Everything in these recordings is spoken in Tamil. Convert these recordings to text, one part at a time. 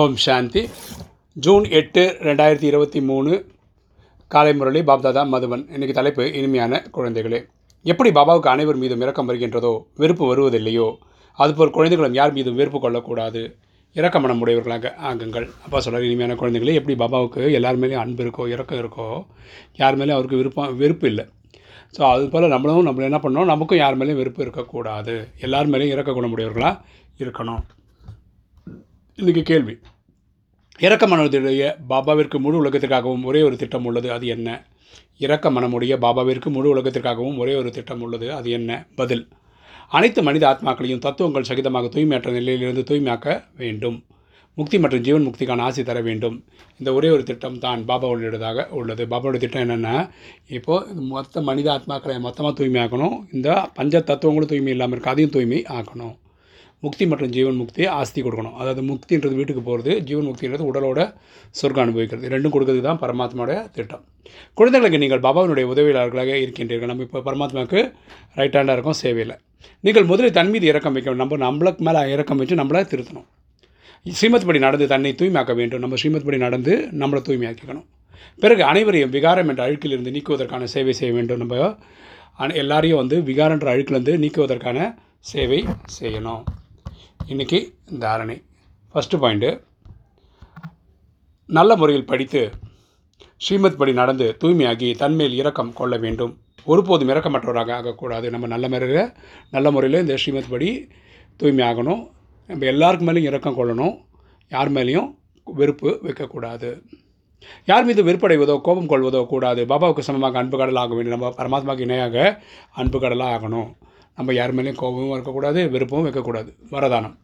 ஓம் சாந்தி. ஜூன் 8, 2023 காலை முரளி பாப்தாதா மதுவன். இன்றைக்கு தலைப்பு இனிமையான குழந்தைகளே. எப்படி பாபாவுக்கு அனைவர் மீதும் இரக்கம் வருகின்றதோ வெறுப்பு வருவதில்லையோ அதுபோல் குழந்தைகளும் யார் மீதும் வெறுப்பு கொள்ளக்கூடாது, இரக்கமனம் உடையவர்களாக ஆகுங்கள். அப்பா சொல்கிறார், இனிமையான குழந்தைகளே, எப்படி பாபாவுக்கு எல்லார் மேலேயும் அன்பு இருக்கோ இரக்கம் இருக்கோ யார் மேலேயும் அவருக்கு வெறுப்பு இல்லை. ஸோ அதுபோல் நம்மளும் என்ன பண்ணோம், நமக்கும் யார் மேலேயும் வெறுப்பு இருக்கக்கூடாது, எல்லார் மேலேயும் இரக்க குணம் உடையவர்களாக இருக்கணும். இன்றைக்கி கேள்வி, இரக்க மனமுடைய பாபாவிற்கு முழு உலகத்திற்காகவும் ஒரே ஒரு திட்டம் உள்ளது, அது என்ன? இரக்க மனமுடைய பாபாவிற்கு முழு உலகத்திற்காகவும் ஒரே ஒரு திட்டம் உள்ளது, அது என்ன? பதில், அனைத்து மனித ஆத்மாக்களையும் தத்துவங்கள் சகிதமாக தூய்மையற்ற நிலையிலிருந்து தூய்மையாக்க வேண்டும். முக்தி மற்றும் ஜீவன் முக்திக்கான ஆசை தர வேண்டும். இந்த ஒரே ஒரு திட்டம் தான் பாபாவுடையதாக உள்ளது. பாபாவுடைய திட்டம் என்னென்னா, இப்போது மொத்த மனித ஆத்மாக்களை மொத்தமாக தூய்மையாக்கணும், இந்த பஞ்ச தத்துவங்களும் தூய்மை இல்லாமல் இருக்குது, அதையும் தூய்மை ஆக்கணும். முக்தி மற்றும் ஜீவன் முக்தி ஆஸ்தி கொடுக்கணும். அதாவது முக்தின்றது வீட்டுக்கு போகிறது, ஜீவன் முக்தின்றது உடலோட சொர்க்கம் அனுபவிக்கிறது, ரெண்டும் கொடுக்கறது தான் பரமாத்மாவுடைய திட்டம். குழந்தைகளுக்கு நீங்கள் பாபாவினுடைய உதவியாளர்களாக இருக்கின்றீர்கள். நம்ம இப்போ பரமாத்மாவுக்கு ரைட் ஹேண்டாக இருக்கும் சேவையில். நீங்கள் முதலில் தன் மீது இரக்கம் வைக்கணும். நம்மளுக்கு மேலே இரக்கம் வச்சு நம்மளை திருத்தணும். ஸ்ரீமத் படி நடந்து தன்னை தூய்மையாக்க வேண்டும். நம்ம ஸ்ரீமத் படி நடந்து நம்மளை தூய்மையாக்கிக்கணும். பிறகு அனைவரையும் விகாரம் என்ற அழுக்கிலிருந்து நீக்குவதற்கான சேவை செய்ய வேண்டும். நம்ம எல்லாரையும் விகாரம் என்ற அழுக்கிலிருந்து நீக்குவதற்கான சேவை செய்யணும். இன்றைக்கி தாரணை. ஃபஸ்ட்டு பாயிண்ட்டு, நல்ல முறையில் படித்து ஸ்ரீமத் படி நடந்து தூய்மையாகி தன்மேல் இரக்கம் கொள்ள வேண்டும். ஒருபோதும் இரக்கமற்றவராக ஆகக்கூடாது. நம்ம நல்ல முறையில் இந்த ஸ்ரீமத் படி தூய்மையாகணும். நம்ம எல்லாருக்கு மேலேயும் இரக்கம் கொள்ளணும், யார் மேலேயும் வெறுப்பு வைக்கக்கூடாது. யார் மீது வெறுப்படைவதோ கோபம் கொள்வதோ கூடாது. பாபாவுக்கு சமமாக அன்பு கடல் ஆக வேண்டும். நம்ம பரமாத்மாவுக்கு இணையாக அன்பு கடலாக ஆகணும். நம்ம யார் மேலேயும் கோபமும் இருக்கக்கூடாது, வெறுப்பும் வைக்கக்கூடாது. வரதானம்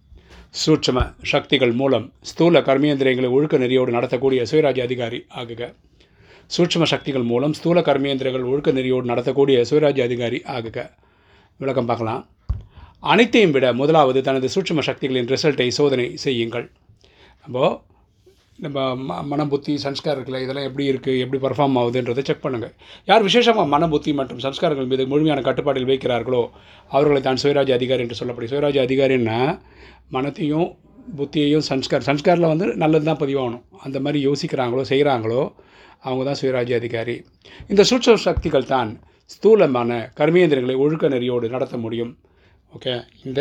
சூட்சம சக்திகள் மூலம் ஸ்தூல கர்மேந்திரியங்களை ஒழுக்க நெறியோடு நடத்தக்கூடிய சுயராஜ்ய அதிகாரி ஆகுக. சூட்சம சக்திகள் மூலம் ஸ்தூல கர்மேந்திரங்கள் ஒழுக்க நெறியோடு நடத்தக்கூடிய சுயராஜ்ய அதிகாரி ஆகுக. விளக்கம் பார்க்கலாம். அனைத்தையும் விட முதலாவது தனது சூட்சம சக்திகளின் ரிசல்ட்டை சோதனை செய்யுங்கள். நம்ம மனபுத்தி சம்ஸ்காரம் இருக்குல்ல, இதெல்லாம் எப்படி இருக்குது, எப்படி பர்ஃபார்ம் ஆகுதுன்றதை செக் பண்ணுங்கள். யார் விசேஷமாக மனபுத்தி மற்றும் சம்ஸ்காரங்கள் மீது முழுமையான கட்டுப்பாட்டில் வைக்கிறார்களோ அவர்களை தான் சுயராஜ்ய அதிகாரி என்று சொல்லப்படும். சுயராஜ்ய அதிகாரின்னா மனத்தையும் புத்தியையும் சம்ஸ்காரில் நல்லது தான் பதிவாகணும். அந்த மாதிரி யோசிக்கிறாங்களோ செய்கிறாங்களோ அவங்க தான் சுயராஜ்ய அதிகாரி. இந்த சூட்சம சக்திகள் தான் ஸ்தூலமான கர்மேந்திரங்களை ஒழுக்க நெறியோடு நடத்த முடியும். ஓகே, இந்த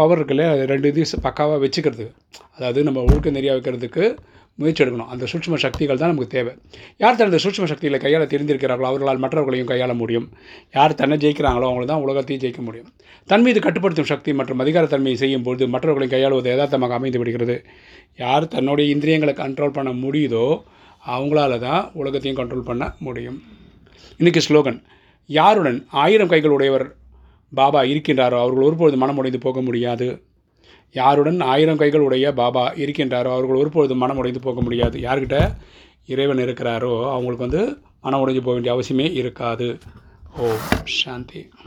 பவர் இருக்குல்ல, ரெண்டு இது பக்காவாக வச்சுக்கிறது, அதாவது நம்ம ஒழுக்க நெறியாக வைக்கிறதுக்கு முயற்சி எடுக்கணும். அந்த சூட்சம சக்திகள் தான் நமக்கு தேவை. யார் தனது சூட்சம சக்திகளை கையாள தெரிந்திருக்கிறார்களோ அவர்களால் மற்றவர்களையும் கையாள முடியும். யார் தன்னை ஜெயிக்கிறாங்களோ அவங்கள தான் உலகத்தையும் ஜெயிக்க முடியும். தன் மீது கட்டுப்படுத்தும் சக்தி மற்றும் அதிகாரத்தன்மையை செய்யும்போது மற்றவர்களையும் கையாளுவது யதார்த்தமாக அமைந்து விடுகிறது. யார் தன்னுடைய இந்திரியங்களை கண்ட்ரோல் பண்ண முடியுதோ அவங்களால தான் உலகத்தையும் கண்ட்ரோல் பண்ண முடியும். இன்றைக்கி ஸ்லோகன், யாருடன் 1000 கைகள் உடையவர் பாபா இருக்கின்றாரோ அவர்கள் ஒருபொழுது மனமுடைந்து போக முடியாது. யாருடன் 1000 கைகள் உடைய பாபா இருக்கின்றாரோ அவர்கள் ஒருபொழுது மனமுடைந்து போக முடியாது. யார்கிட்ட இறைவன் இருக்கிறாரோ அவங்களுக்கு மனமுடைஞ்சு போக வேண்டிய அவசியமே இருக்காது. ஓ சாந்தி.